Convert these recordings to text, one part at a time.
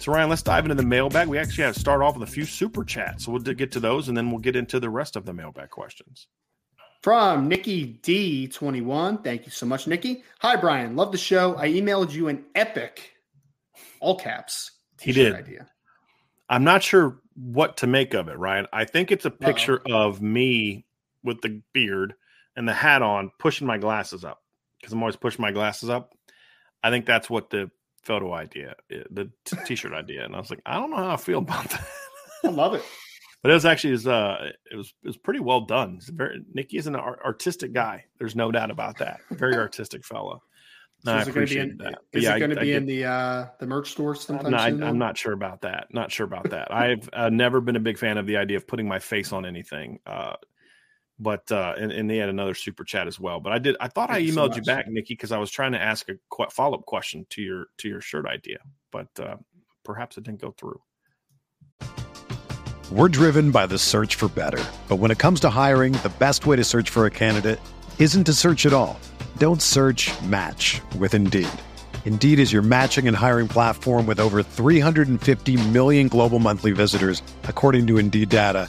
So Ryan, let's dive into the mailbag. We actually have to start off with a few super chats, so we'll get to those, and then we'll get into the rest of the mailbag questions. From Nikki D21, thank you so much, Nikki. Hi, Brian. Love the show. I emailed you an epic, all caps, t-shirt idea. I'm not sure what to make of it, Ryan. I think it's a picture of me with the beard and the hat on, pushing my glasses up, because I'm always pushing my glasses up. I think that's what the photo idea, the t-shirt idea, and I was like, I don't know how I feel about that. I love it, but it was actually it was pretty well done. It's very, Nikki is an artistic guy. There's no doubt about that. Very artistic fellow. So I appreciate that. Is it going to be in the merch store sometime soon? I'm not sure about that. I've never been a big fan of the idea of putting my face on anything. But they had another super chat as well. But I did. I thought I emailed you back, Nikki, because I was trying to ask a follow-up question to your shirt idea. But perhaps it didn't go through. We're driven by the search for better. But when it comes to hiring, the best way to search for a candidate isn't to search at all. Don't search, match with Indeed. Indeed is your matching and hiring platform with over 350 million global monthly visitors, according to Indeed data,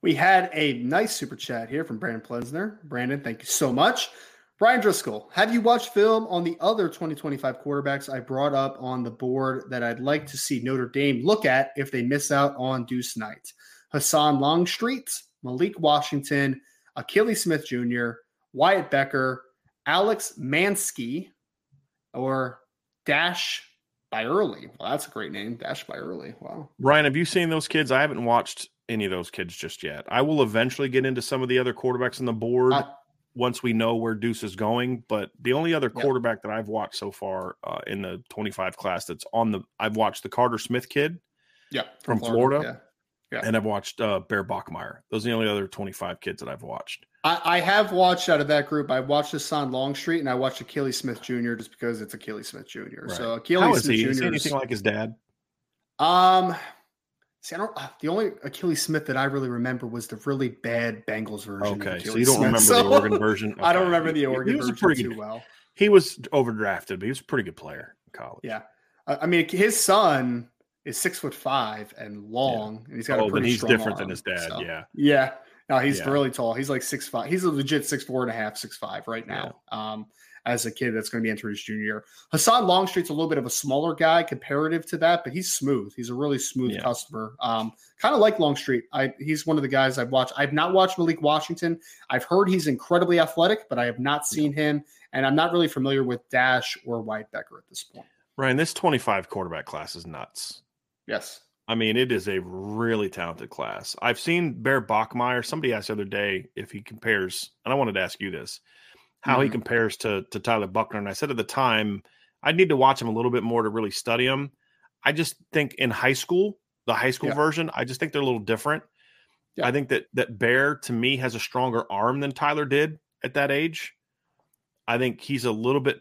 We had a nice super chat here from Brandon Plesner. Brandon, thank you so much. Brian Driscoll, have you watched film on the other 2025 quarterbacks I brought up on the board that I'd like to see Notre Dame look at if they miss out on Deuce Knight? Hassan Longstreet, Malik Washington, Akili Smith Jr., Wyatt Becker, Alex Mansky, or Dash Byerly. Well, that's a great name, Dash Byerly. Wow. Ryan, have you seen those kids? I haven't watched any of those kids just yet. I will eventually get into some of the other quarterbacks on the board once we know where Deuce is going. But the only other quarterback that I've watched so far in the 25 class that's I've watched the Carter Smith kid from Florida. Yeah. And I've watched Bear Bachmeier. Those are the only other 25 kids that I've watched. I have watched out of that group. I watched Hassan Longstreet and I watched Akili Smith Jr. just because it's Akili Smith Jr. Right. So Akili Smith Jr. Is he anything like his dad? See, the only Akili Smith that I really remember was the really bad Bengals version. Okay, so you don't remember the Oregon version? Okay. I don't remember the Oregon version too well. He was overdrafted, but he was a pretty good player in college. Yeah, I mean, his son is 6'5" and long, and he's got a pretty strong arm. Oh, then he's different than his dad. So. Yeah, yeah. No, he's really tall. He's like 6'5". He's a legit 6'4.5", 6'5" right now. Yeah. As a kid that's going to be entering his junior year. Hassan Longstreet's a little bit of a smaller guy comparative to that, but he's smooth. He's a really smooth customer. Kind of like Longstreet. He's one of the guys I've watched. I've not watched Malik Washington. I've heard he's incredibly athletic, but I have not seen him, and I'm not really familiar with Dash or Wyatt Becker at this point. Ryan, this 25 quarterback class is nuts. Yes. I mean, it is a really talented class. I've seen Bear Bachmeier. Somebody asked the other day if he compares, and I wanted to ask you this, how he compares to Tyler Buckner. And I said at the time, I'd need to watch him a little bit more to really study him. I just think in high school, the high school version, I just think they're a little different. Yeah. I think that Bear, to me, has a stronger arm than Tyler did at that age. I think he's a little bit,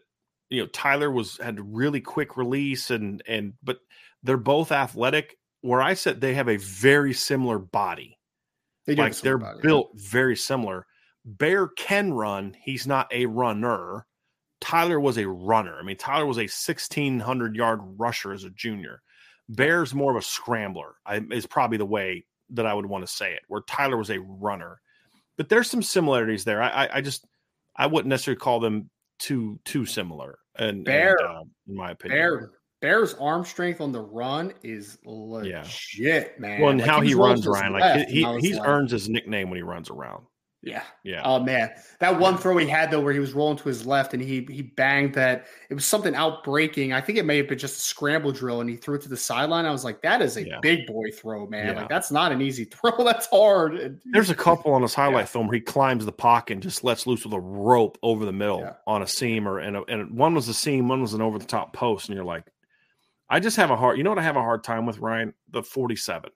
Tyler had really quick release, and but they're both athletic. Where I said they have a very similar body. They do they're body, built very similar. Bear can run. He's not a runner. Tyler was a runner. I mean, Tyler was a 1,600-yard rusher as a junior. Bear's more of a scrambler is probably the way that I would want to say it, where Tyler was a runner. But there's some similarities there. I wouldn't necessarily call them too similar, and in my opinion. Bear's arm strength on the run is legit, man. Well, and how he runs, Ryan. Like he earns his nickname when he runs around. Yeah. Yeah. Oh man. That one throw he had though, where he was rolling to his left and he banged that. It was something outbreaking. I think it may have been just a scramble drill and he threw it to the sideline. I was like, that is a big boy throw, man. Yeah. Like that's not an easy throw. That's hard. There's a couple on his highlight film where he climbs the pocket and just lets loose with a rope over the middle on a seam and one was a seam, one was an over the top post. And you're like, I just have a hard, what I have a hard time with, Ryan? The 47.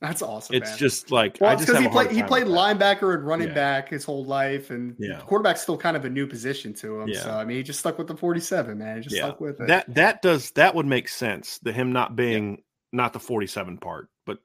That's awesome. It's just like, well, because he played linebacker and running back his whole life, and quarterback's still kind of a new position to him. Yeah. So I mean, he just stuck with the 47, man. He just stuck with it. That would make sense. That him not being not the 47 part, but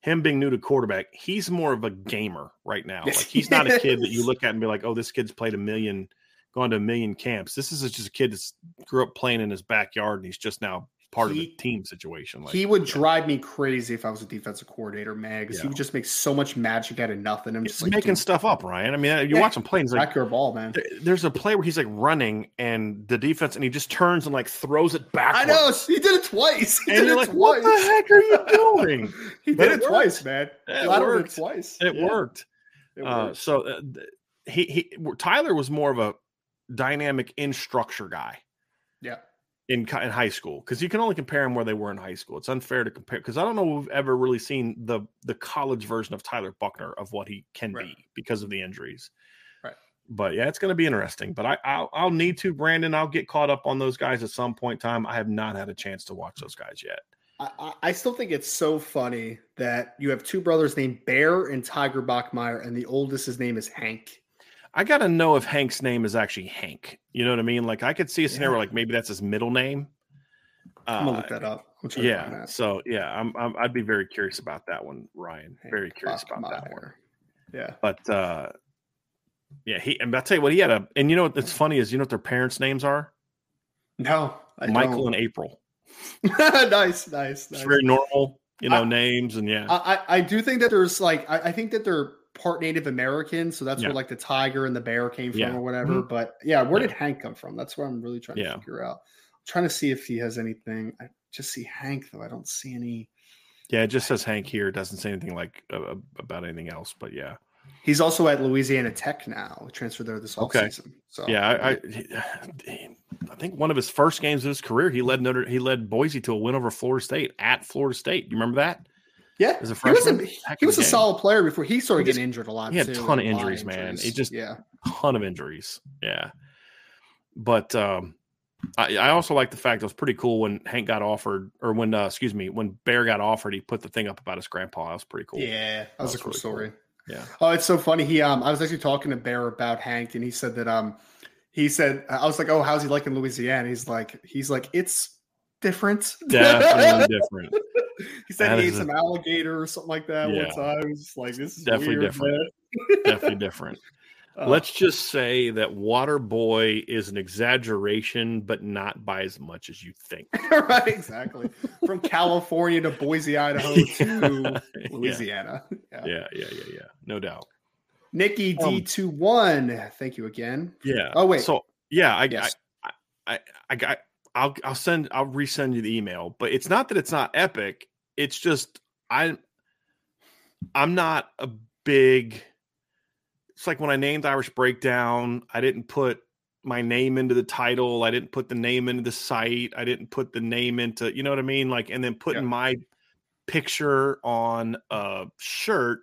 him being new to quarterback, he's more of a gamer right now. Like he's not a kid that you look at and be like, oh, this kid's gone to a million camps. This is just a kid that's grew up playing in his backyard, and he's just now part of the team situation. Like, he would drive me crazy if I was a defensive coordinator, man, because he would just make so much magic out of nothing. I'm just making stuff up, Ryan. I mean, you watch him play, he's like, back your ball, man. There's a play where he's like running and the defense, and he just turns and like throws it backwards. I know. He did it twice. What the heck are you doing? It worked. So Tyler was more of a dynamic in structure guy. Yeah. In high school, because you can only compare them where they were in high school. It's unfair to compare, because I don't know we've ever really seen the college version of Tyler Buckner of what he can be because of the injuries. Right. But yeah, it's going to be interesting. But I'll need to, Brandon. I'll get caught up on those guys at some point in time. I have not had a chance to watch those guys yet. I still think it's so funny that you have two brothers named Bear and Tiger Bachmeier, and the oldest, his name is Hank. I got to know if Hank's name is actually Hank. You know what I mean? Like, I could see a scenario like maybe that's his middle name. I'm going to look that up. So, I'd be very curious about that one, Ryan. Hank very curious Bachmeier. About that one. Yeah. But, I'll tell you what, he had and you know what's funny is, you know what their parents' names are? No. Michael and April. Nice. It's very normal, names. And I do think that there's like, I think that they're part Native American, so that's where like the tiger and the bear came from or whatever. Mm-hmm. But where did Hank come from? That's what I'm really trying to figure out. I'm trying to see if he has anything. I just see Hank though. I don't see any. Yeah, it just says Hank here. It doesn't say anything like about anything else. But yeah, he's also at Louisiana Tech now. Transferred there this offseason. So I think one of his first games of his career, he led Boise to a win over Florida State at Florida State. You remember that? Yeah, he was a solid player before he started getting injured a lot. He had a ton of injuries, man. It just a ton of injuries. Yeah, but I also like the fact it was pretty cool when Hank got offered, or when Bear got offered, he put the thing up about his grandpa. That was pretty cool. Yeah, that was a cool story. Cool. Yeah. Oh, it's so funny. He, I was actually talking to Bear about Hank, and he said that, he said, I was like, oh, how's he like in Louisiana? He's like, it's different. Definitely different. He said he ate some alligator or something like that one time. He's just like, this is definitely weird, different. Definitely different. Let's just say that Waterboy is an exaggeration, but not by as much as you think. Right, exactly. From California to Boise, Idaho to Louisiana. Yeah. No doubt. Nikki D21. Thank you again. Yeah. Oh wait. So yeah, I'll resend you the email, but it's not that it's not epic. It's just I'm not a big. It's like when I named Irish Breakdown, I didn't put my name into the title. I didn't put the name into the site. I didn't put the name into, you know what I mean? Like, and then putting my picture on a shirt,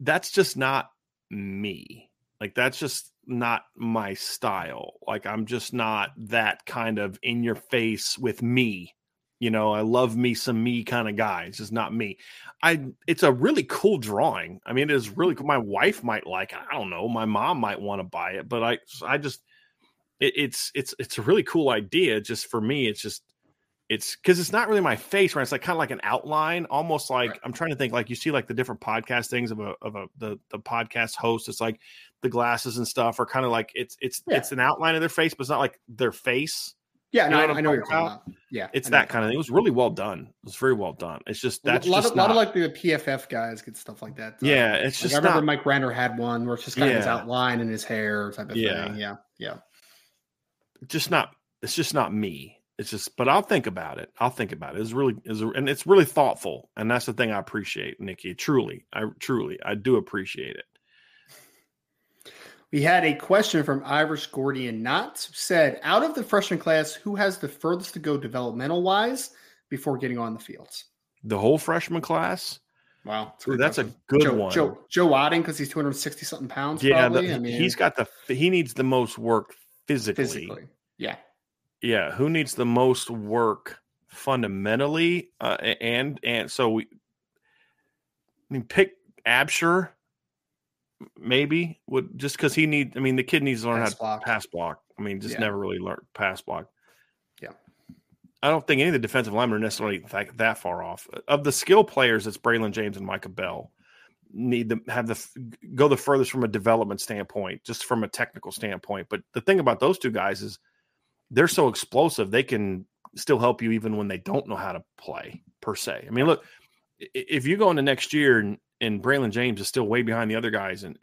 that's just not me. Like, that's just not my style. Like, I'm just not that kind of in your face with me. You know, I love me some me kind of guy. It's just not me. It's a really cool drawing. I mean, it is really cool. My wife might like it. I don't know. My mom might want to buy it, but it's a really cool idea. Just for me, it's because it's not really my face, right? It's like kind of like an outline, almost like right. I'm trying to think, like you see like the different podcast things of the podcast host. It's like the glasses and stuff are kind of like it's an outline of their face, but it's not like their face. Yeah, you know I know what you're talking about. Yeah, it's that kind of thing. It was really well done. It was very well done. It's just that's a lot of like the PFF guys get stuff like that. Yeah, it's just. Like, I remember Mike Rander had one where it's just kind of his outline and his hair type of thing. Yeah. It's just not me. It's just. But I'll think about it. And it's really thoughtful. And that's the thing I appreciate, Nikki. I do appreciate it. We had a question from Irish Gordian Knotts, who said, out of the freshman class, who has the furthest to go developmental-wise before getting on the fields? The whole freshman class? Wow. That's a good one. Joe Wadding, because he's 260-something pounds, probably. I mean, he needs the most work physically. Yeah. Yeah, who needs the most work fundamentally? Pick Absher. Maybe would just because the kid needs to learn how to pass block. I mean, just never really learned pass block. Yeah. I don't think any of the defensive linemen are necessarily that far off. Of the skill players, it's Braylon James and Micah Bell go the furthest from a development standpoint, just from a technical standpoint. But the thing about those two guys is they're so explosive. They can still help you even when they don't know how to play per se. I mean, look, if you go into next year and Braylon James is still way behind the other guys. And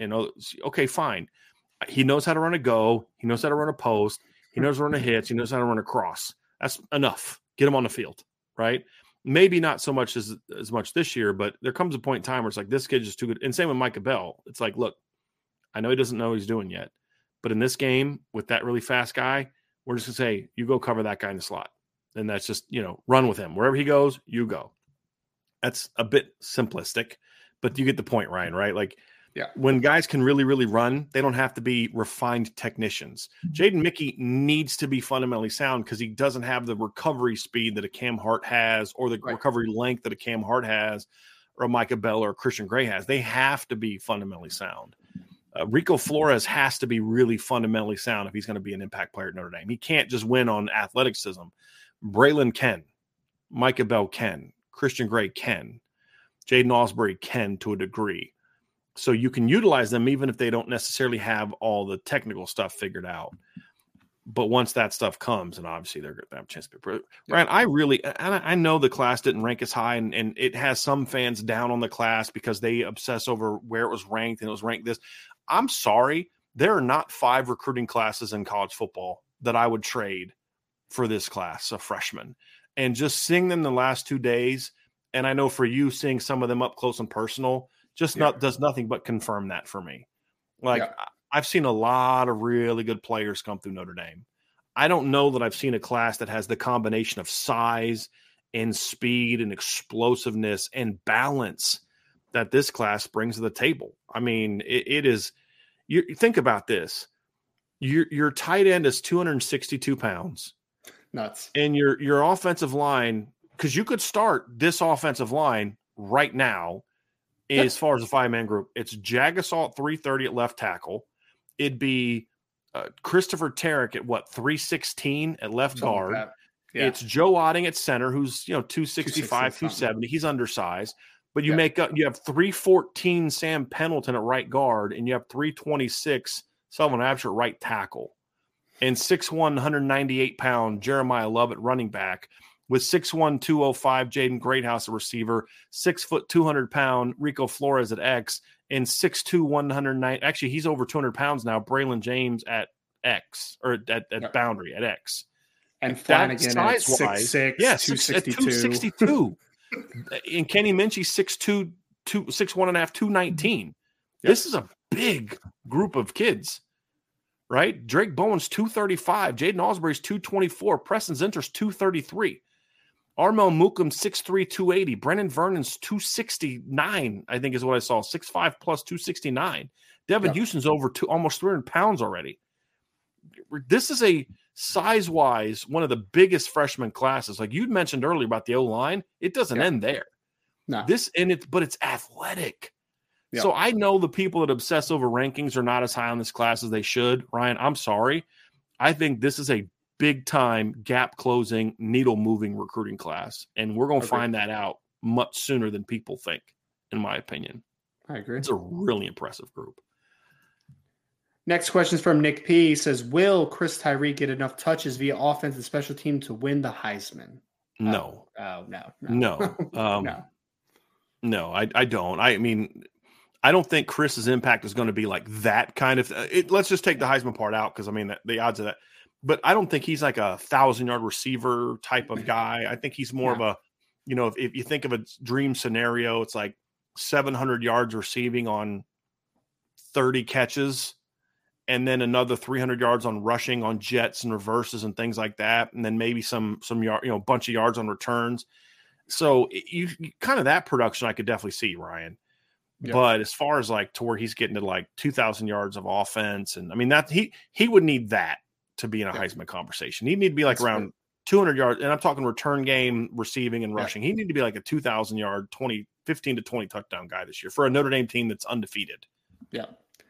okay, fine. He knows how to run a go. He knows how to run a post. He knows how to run a hitch. He knows how to run a cross. That's enough. Get him on the field, right? Maybe not so much as much this year, but there comes a point in time where it's like, this kid is too good. And same with Micah Bell. It's like, look, I know he doesn't know what he's doing yet, but in this game with that really fast guy, we're just going to say, you go cover that guy in the slot. And that's just, run with him. Wherever he goes, you go. That's a bit simplistic. But you get the point, Ryan, right? Like, when guys can really, really run, they don't have to be refined technicians. Jaden Mickey needs to be fundamentally sound because he doesn't have the recovery speed that a Cam Hart has or the recovery length that a Cam Hart has or a Micah Bell or a Christian Gray has. They have to be fundamentally sound. Rico Flores has to be really fundamentally sound if he's going to be an impact player at Notre Dame. He can't just win on athleticism. Braylon can. Micah Bell can. Christian Gray can. Jaden Osbury can to a degree. So you can utilize them even if they don't necessarily have all the technical stuff figured out. But once that stuff comes, and obviously they're going to have a chance to be Ryan, I know the class didn't rank as high, and it has some fans down on the class because they obsess over where it was ranked and it was ranked this. I'm sorry, there are not 5 recruiting classes in college football that I would trade for this class of freshmen. And just seeing them the last 2 days, and I know for you, seeing some of them up close and personal does nothing but confirm that for me. Like, I've seen a lot of really good players come through Notre Dame. I don't know that I've seen a class that has the combination of size and speed and explosiveness and balance that this class brings to the table. I mean, it is – you think about this. your tight end is 262 pounds. Nuts. And your offensive line, because you could start this offensive line right now as far as a five-man group. It's Jagasault at 330 at left tackle. It'd be Christopher Tarek at, 316 at left guard. Like It's Joe Otting at center, who's 265, 270. He's undersized. But you make up – you have 314 Sam Pendleton at right guard, and you have 326 Selvin Absher at right tackle, and 6'1", 198-pound Jeremiah Love at running back, with 6'1", 205 Jaden Greathouse at receiver, 6 foot 200-pound Rico Flores at X, and 6'2", 109 – actually, he's over 200 pounds now, Braylon James at X, or at boundary, at X. And Flanagan at 6'6", 262. 262. And Kenny Minchie, 6'2", 6'1 and a half, 219. Yep. This is a big group of kids, right? Drake Bowen's 235. Jaden Osbury's 224. Preston Zinter's 233. Armel Mukum's 6'3", 280. Brennan Vernon's 269, I think is what I saw. 6'5 plus 269. Devin Houston's over almost 300 pounds already. This is a size-wise, one of the biggest freshman classes. Like you'd mentioned earlier about the O-line, it doesn't end there. No. But it's athletic. Yeah. So I know the people that obsess over rankings are not as high on this class as they should. Ryan, I'm sorry. I think this is a big-time, gap-closing, needle-moving recruiting class, and we're going to find that out much sooner than people think, in my opinion. I agree. It's a really impressive group. Next question is from Nick P. He says, will Chris Tyree get enough touches via offense and special team to win the Heisman? No. No. No, I don't. I mean, I don't think Chris's impact is going to be like that kind of – let's just take the Heisman part out because, I mean, the odds of that. But I don't think he's like a 1,000-yard receiver type of guy. I think he's more of a – if you think of a dream scenario, it's like 700 yards receiving on 30 catches. And then another 300 yards on rushing on jets and reverses and things like that. And then maybe some yard, bunch of yards on returns. So you kind of that production I could definitely see, Ryan. Yep. But as far as like to where he's getting to like 2,000 yards of offense. And I mean, that he would need that to be in a Heisman conversation. He'd need to be like around 200 yards. And I'm talking return game, receiving and rushing. He'd need to be like a 2,000 yard, 15 to 20 touchdown guy this year for a Notre Dame team that's undefeated. Yeah.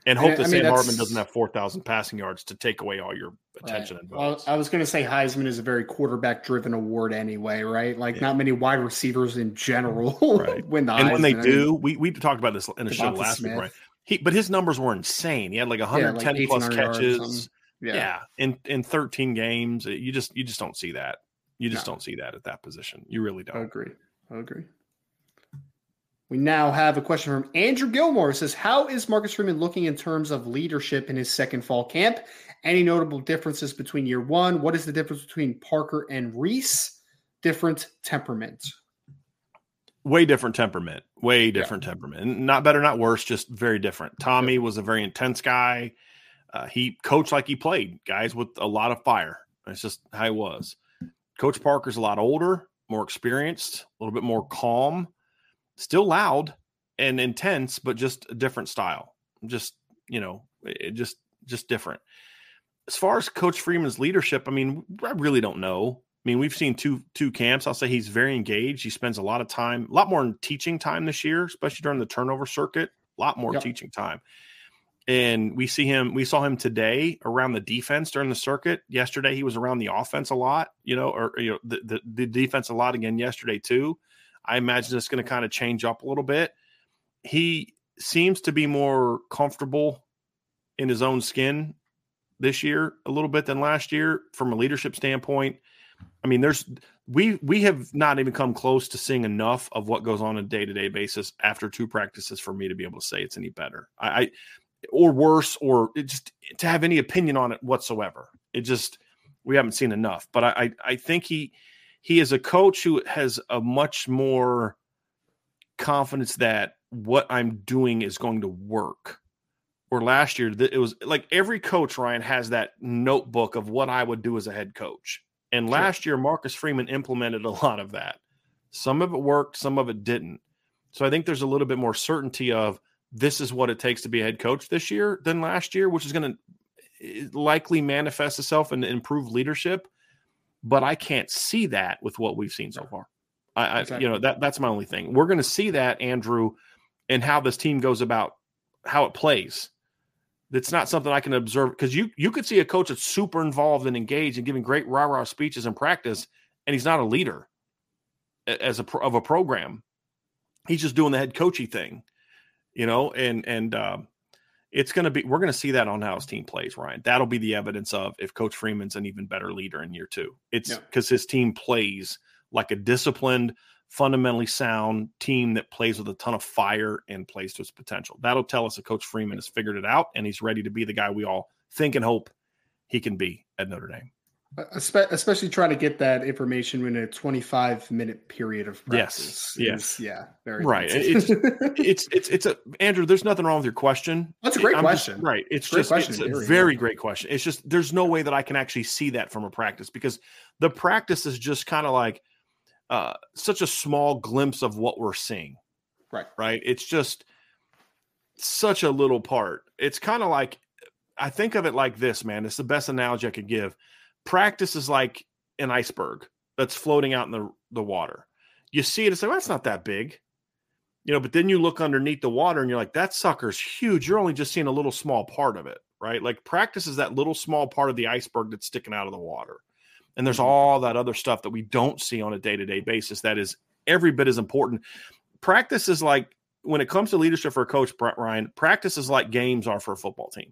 And hope that Sam Hartman doesn't have 4,000 passing yards to take away all your attention. And votes. Well, I was going to say Heisman is a very quarterback-driven award anyway, right? Like not many wide receivers in general win the Heisman. And when they do, we talked about this in a show last week, right? But his numbers were insane. He had like 110 plus catches, in 13 games. You just don't see that. You just don't see that at that position. You really don't. I agree. We now have a question from Andrew Gilmore. It says, how is Marcus Freeman looking in terms of leadership in his second fall camp? Any notable differences between year one? What is the difference between Parker and Reese? Different temperament. Way different temperament. Temperament. Not better, not worse, just very different. Tommy was a very intense guy. He coached like he played, guys with a lot of fire. That's just how he was. Coach Parker's a lot older, more experienced, a little bit more calm. Still loud and intense, but just a different style. Just different. As far as Coach Freeman's leadership, I mean, I really don't know. I mean, we've seen two camps. I'll say he's very engaged. He spends a lot of time, a lot more in teaching time this year, especially during the turnover circuit, a lot more teaching time. And we saw him today around the defense during the circuit. Yesterday, he was around the offense a lot, the defense a lot again yesterday too. I imagine it's going to kind of change up a little bit. He seems to be more comfortable in his own skin this year a little bit than last year from a leadership standpoint. I mean, we have not even come close to seeing enough of what goes on a day-to-day basis after two practices for me to be able to say it's any better or worse, or just to have any opinion on it whatsoever. We haven't seen enough, but I think he is a coach who has a much more confidence that what I'm doing is going to work. Or last year, it was like every coach, Ryan, has that notebook of what I would do as a head coach. And last year, Marcus Freeman implemented a lot of that. Some of it worked, some of it didn't. So I think there's a little bit more certainty of this is what it takes to be a head coach this year than last year, which is going to likely manifest itself in improved leadership, but I can't see that with what we've seen so far. Exactly. You know, that's my only thing. We're going to see that, Andrew, and how this team goes about how it plays. That's not something I can observe, because you could see a coach that's super involved and engaged and giving great rah-rah speeches in practice, and he's not a leader as of a program. He's just doing the head coachy thing, you know, and it's going to be, we're going to see that on how his team plays, Ryan. That'll be the evidence of if Coach Freeman's an even better leader in year two. It's because his team plays like a disciplined, fundamentally sound team that plays with a ton of fire and plays to its potential. That'll tell us that Coach Freeman has figured it out and he's ready to be the guy we all think and hope he can be at Notre Dame. Especially trying to get that information in a 25-minute period of practice. Yes. Yeah. Very right. It's Andrew, there's nothing wrong with your question. That's a great question. Just, right. It's a very great question. It's just, there's no way that I can actually see that from a practice, because the practice is just kind of like such a small glimpse of what we're seeing. Right. Right. It's just such a little part. It's kind of like, I think of it like this, man. It's the best analogy I could give. Practice is like an iceberg that's floating out in the water. You see it, it's like, well, that's not that big. You know, but then you look underneath the water and you're like, that sucker's huge. You're only just seeing a little small part of it, right? Like practice is that little small part of the iceberg that's sticking out of the water. And there's all that other stuff that we don't see on a day-to-day basis that is every bit as important. Practice is like, when it comes to leadership for a coach, Ryan, practice is like games are for a football team.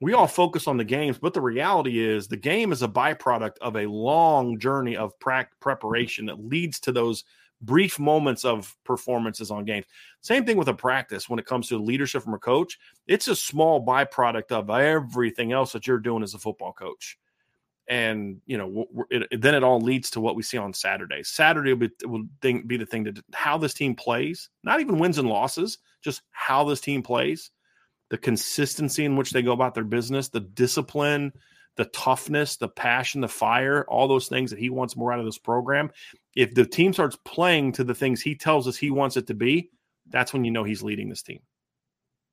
We all focus on the games, but the reality is the game is a byproduct of a long journey of preparation that leads to those brief moments of performances on games. Same thing with a practice when it comes to leadership from a coach. It's a small byproduct of everything else that you're doing as a football coach. And, you know, then it all leads to what we see on Saturday. Saturday will be the thing, to how this team plays, not even wins and losses, just how this team plays. The consistency in which they go about their business, the discipline, the toughness, the passion, the fire, all those things that he wants more out of this program. If the team starts playing to the things he tells us he wants it to be, that's when you know he's leading this team.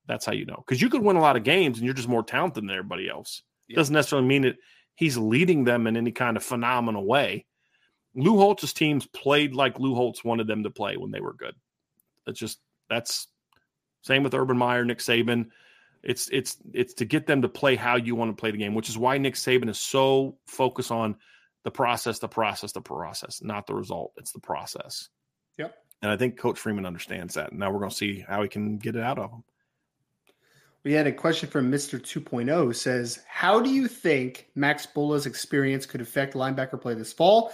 That's how you know. Because you could win a lot of games and you're just more talented than everybody else. It doesn't necessarily mean that he's leading them in any kind of phenomenal way. Lou Holtz's teams played like Lou Holtz wanted them to play when they were good. That's same with Urban Meyer, Nick Saban. It's to get them to play how you want to play the game, which is why Nick Saban is so focused on the process, not the result. It's the process. Yep. And I think Coach Freeman understands that. Now we're going to see how he can get it out of him. We had a question from Mr. 2.0 says, how do you think Max Bolla's experience could affect linebacker play this fall?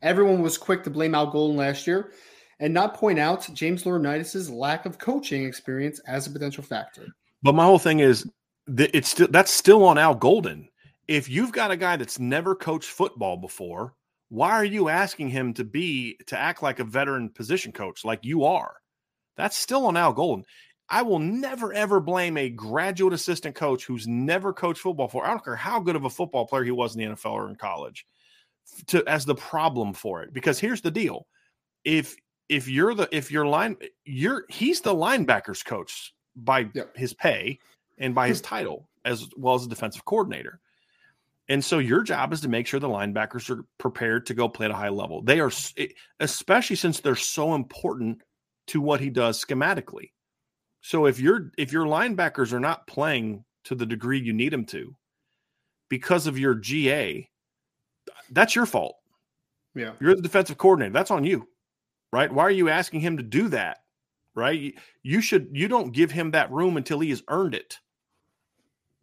Everyone was quick to blame Al Golden last year and not point out James Laurinaitis' lack of coaching experience as a potential factor. But my whole thing is that's still on Al Golden. If you've got a guy that's never coached football before, why are you asking him to act like a veteran position coach like you are? That's still on Al Golden. I will never, ever blame a graduate assistant coach who's never coached football before. I don't care how good of a football player he was in the NFL or in college as the problem for it. Because here's the deal. He's the linebackers coach by his pay and by his title, as well as the defensive coordinator. And so your job is to make sure the linebackers are prepared to go play at a high level. They are, especially since they're so important to what he does schematically. So if your linebackers are not playing to the degree you need them to because of your GA, that's your fault. Yeah. You're the defensive coordinator. That's on you, right? Why are you asking him to do that? Right. You don't give him that room until he has earned it,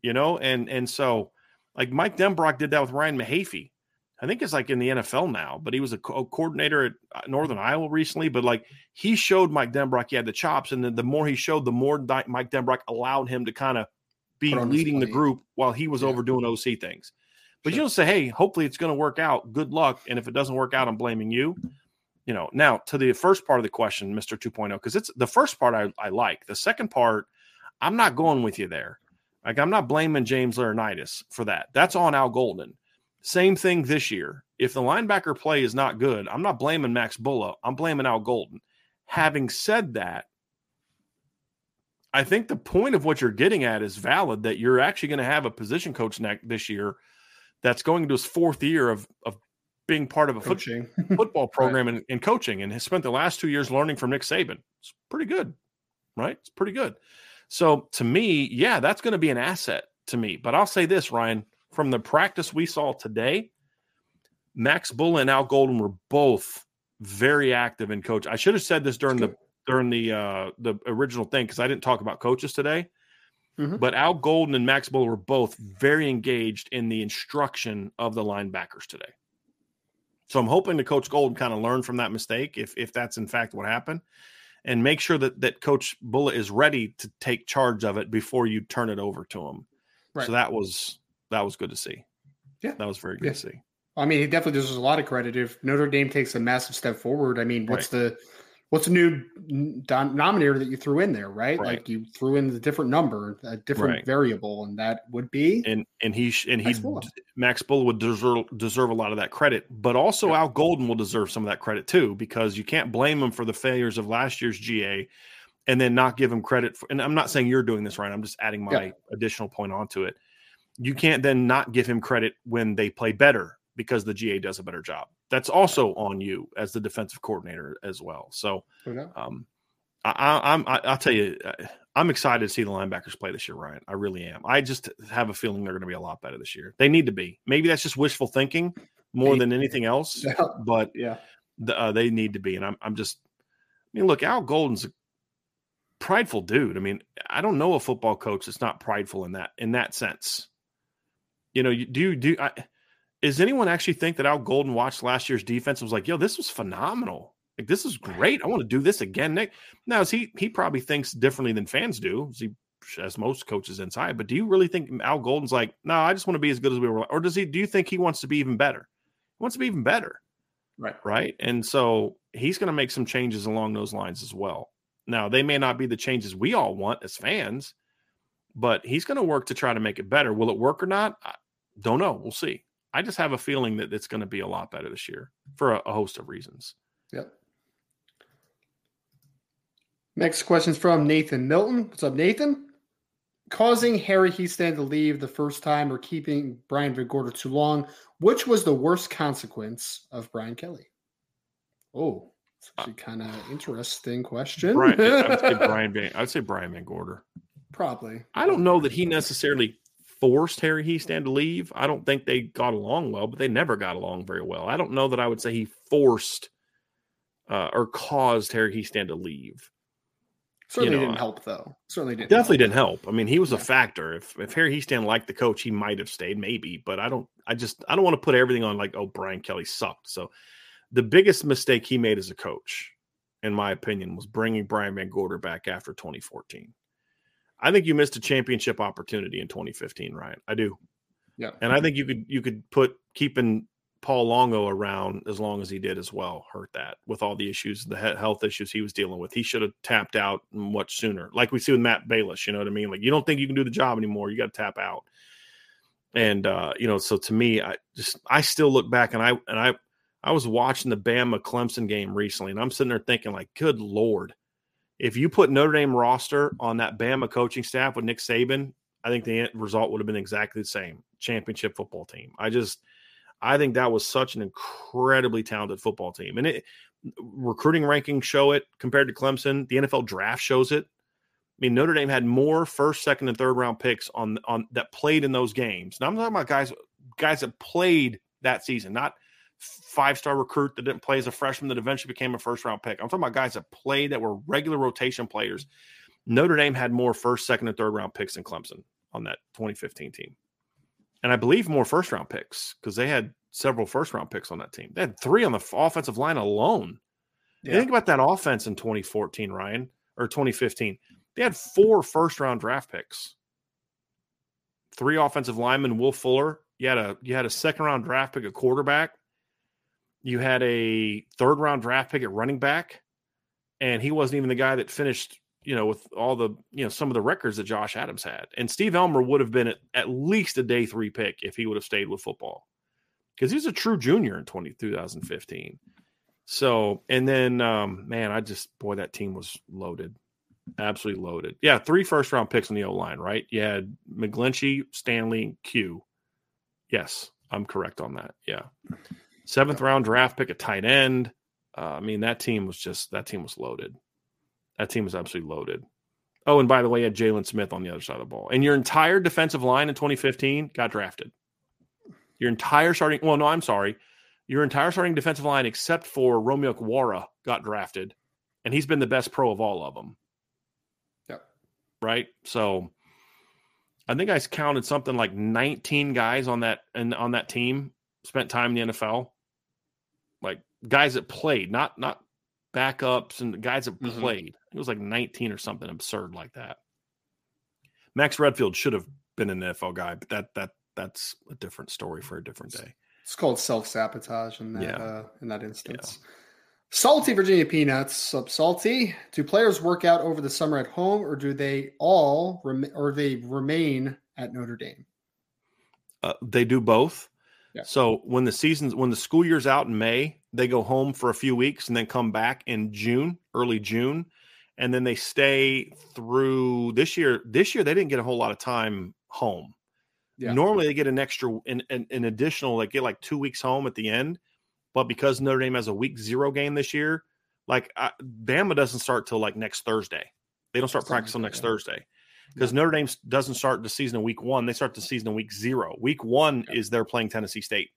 you know? And so like Mike Denbrock did that with Ryan Mahaffey. I think it's like in the NFL now, but he was a coordinator at Northern Iowa recently, but like he showed Mike Denbrock, he had the chops. And then the more he showed, the more Mike Denbrock allowed him to kind of be leading the group while he was overdoing OC things. But you don't say, hey, hopefully it's going to work out. Good luck. And if it doesn't work out, I'm blaming you. You know, now to the first part of the question, Mr. 2.0, because it's the first part I like. The second part, I'm not going with you there. Like, I'm not blaming James Laurinaitis for that. That's on Al Golden. Same thing this year. If the linebacker play is not good, I'm not blaming Max Bolla. I'm blaming Al Golden. Having said that, I think the point of what you're getting at is valid, that you're actually going to have a position coach this year that's going into his fourth year of being part of a football program and coaching, and has spent the last 2 years learning from Nick Saban. It's pretty good, right? It's pretty good. So to me, yeah, that's going to be an asset to me. But I'll say this, Ryan, from the practice we saw today, Max Bolla and Al Golden were both very active in coach. I should have said this during the original thing, because I didn't talk about coaches today. Mm-hmm. But Al Golden and Max Bolla were both very engaged in the instruction of the linebackers today. So I'm hoping that Coach Golden kind of learned from that mistake, if that's in fact what happened, and make sure that Coach Bolla is ready to take charge of it before you turn it over to him. Right. So that was good to see. Yeah, that was very good to see. I mean, he definitely deserves a lot of credit. If Notre Dame takes a massive step forward, I mean, what's the new denominator that you threw in there, right? Like you threw in the different number, a different variable, and that would be Max Bolla would deserve a lot of that credit, but also Al Golden will deserve some of that credit too, because you can't blame him for the failures of last year's GA and then not give him credit for, and I'm not saying you're doing this, Ryan. I'm just adding my additional point onto it. You can't then not give him credit when they play better because the GA does a better job. That's also on you as the defensive coordinator as well. So, I'll tell you, I'm excited to see the linebackers play this year, Ryan. I really am. I just have a feeling they're going to be a lot better this year. They need to be. Maybe that's just wishful thinking more than anything else. But they need to be. And look, Al Golden's a prideful dude. I mean, I don't know a football coach that's not prideful in that sense. You know, does anyone actually think that Al Golden watched last year's defense and was like, yo, this was phenomenal. Like, this is great. I want to do this again, Nick. Now, he probably thinks differently than fans do, as most coaches inside. But do you really think Al Golden's like, no, I just want to be as good as we were? Or do you think he wants to be even better? He wants to be even better. Right. And so he's going to make some changes along those lines as well. Now, they may not be the changes we all want as fans, but he's going to work to try to make it better. Will it work or not? I don't know. We'll see. I just have a feeling that it's going to be a lot better this year for a host of reasons. Yep. Next question is from Nathan Milton. What's up, Nathan? Causing Harry Hiestand to leave the first time or keeping Brian Van Gorder too long, which was the worst consequence of Brian Kelly? Oh, it's actually kind of interesting question. I'd say Brian Van Gorder. Probably. I don't know that he necessarily forced Harry Hiestand to leave. I don't think they got along well, but they never got along very well. I don't know that I would say he forced or caused Harry Hiestand to leave. Certainly didn't help, though. Definitely didn't help. I mean, he was a factor. If Harry Hiestand liked the coach, he might have stayed, maybe. But I don't want to put everything on like, oh, Brian Kelly sucked. So the biggest mistake he made as a coach, in my opinion, was bringing Brian Van Gorder back after 2014. I think you missed a championship opportunity in 2015, Ryan. I do. Yeah. And I think you could put keeping Paul Longo around as long as he did as well hurt that, with all the issues, the health issues he was dealing with. He should have tapped out much sooner, like we see with Matt Bayless. You know what I mean? Like, you don't think you can do the job anymore. You got to tap out. And, so to me, I still look back and I was watching the Bama Clemson game recently, and I'm sitting there thinking, like, good Lord. If you put Notre Dame roster on that Bama coaching staff with Nick Saban, I think the result would have been exactly the same. Championship football team. I think that was such an incredibly talented football team. And recruiting rankings show it compared to Clemson. The NFL draft shows it. I mean, Notre Dame had more first, second, and third round picks on that played in those games. Now, I'm talking about guys that played that season, not five-star recruit that didn't play as a freshman that eventually became a first-round pick. I'm talking about guys that played that were regular rotation players. Notre Dame had more first, second, and third-round picks than Clemson on that 2015 team. And I believe more first-round picks, because they had several first-round picks on that team. They had three on the offensive line alone. Yeah. Think about that offense in 2014, Ryan, or 2015. They had four first-round draft picks. Three offensive linemen, Will Fuller. You had a second-round draft pick, a quarterback. You had a third-round draft pick at running back, and he wasn't even the guy that finished, with all the, some of the records that Josh Adams had. And Steve Elmer would have been at least a day three pick if he would have stayed with football, because he was a true junior in 2015. So, and then, that team was loaded. Absolutely loaded. Yeah, 3 first-round picks on the O-line, right? You had McGlinchey, Stanley, Q. Yes, I'm correct on that. Yeah. 7th-round draft pick, a tight end. I mean, that team was loaded. That team was absolutely loaded. Oh, and by the way, you had Jalen Smith on the other side of the ball. And your entire defensive line in 2015 got drafted. Your entire starting defensive line except for Romeo Kwara got drafted, and he's been the best pro of all of them. Yep. Right? So I think I counted something like 19 guys on that team spent time in the NFL. Like guys that played, not backups and guys that played. It was like 19 or something absurd like that. Max Redfield should have been an NFL guy, but that's a different story for a different day. It's called self-sabotage in that instance. Yeah. Salty Virginia Peanuts. Up Salty. Do players work out over the summer at home, or do they all remain at Notre Dame? They do both. Yeah. So when the school year's out in May, they go home for a few weeks and then come back in June, early June, and then they stay through this year. This year they didn't get a whole lot of time home. Yeah. Normally they get an additional, they get like 2 weeks home at the end, but because Notre Dame has a week 0 game this year, like Bama doesn't start till like next Thursday. They don't start practice until next Thursday because Notre Dame doesn't start the season in week 1. They start the season in week 0. Week 1 is they're playing Tennessee State.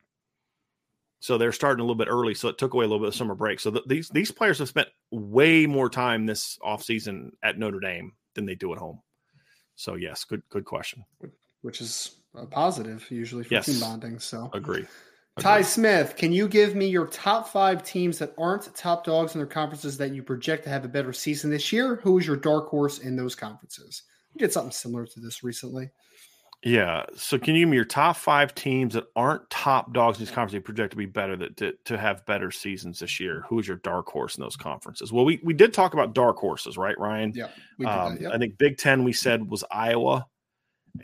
So they're starting a little bit early. So it took away a little bit of summer break. So these players have spent way more time this offseason at Notre Dame than they do at home. So yes, good question. Which is a positive usually for team bonding. So agree. Ty Smith, can you give me your top 5 teams that aren't top dogs in their conferences that you project to have a better season this year? Who is your dark horse in those conferences? We did something similar to this recently. Yeah. So can you give me your top 5 teams that aren't top dogs in these conferences you project to be better to have better seasons this year? Who is your dark horse in those conferences? Well, we did talk about dark horses, right, Ryan? Yeah. We did that, I think Big Ten we said was Iowa.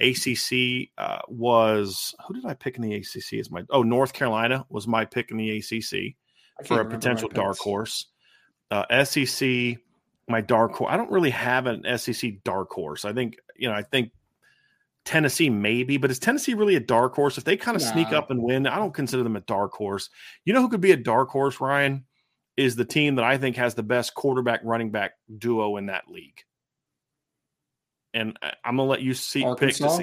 ACC was – who did I pick in the ACC as my – oh, North Carolina was my pick in the ACC for a potential dark horse. SEC, my dark horse. I don't really have an SEC dark horse. I think Tennessee maybe, but is Tennessee really a dark horse? If they kind of sneak up and win, I don't consider them a dark horse. You know who could be a dark horse, Ryan, is the team that I think has the best quarterback running back duo in that league. And I'm going to let you see Arkansas?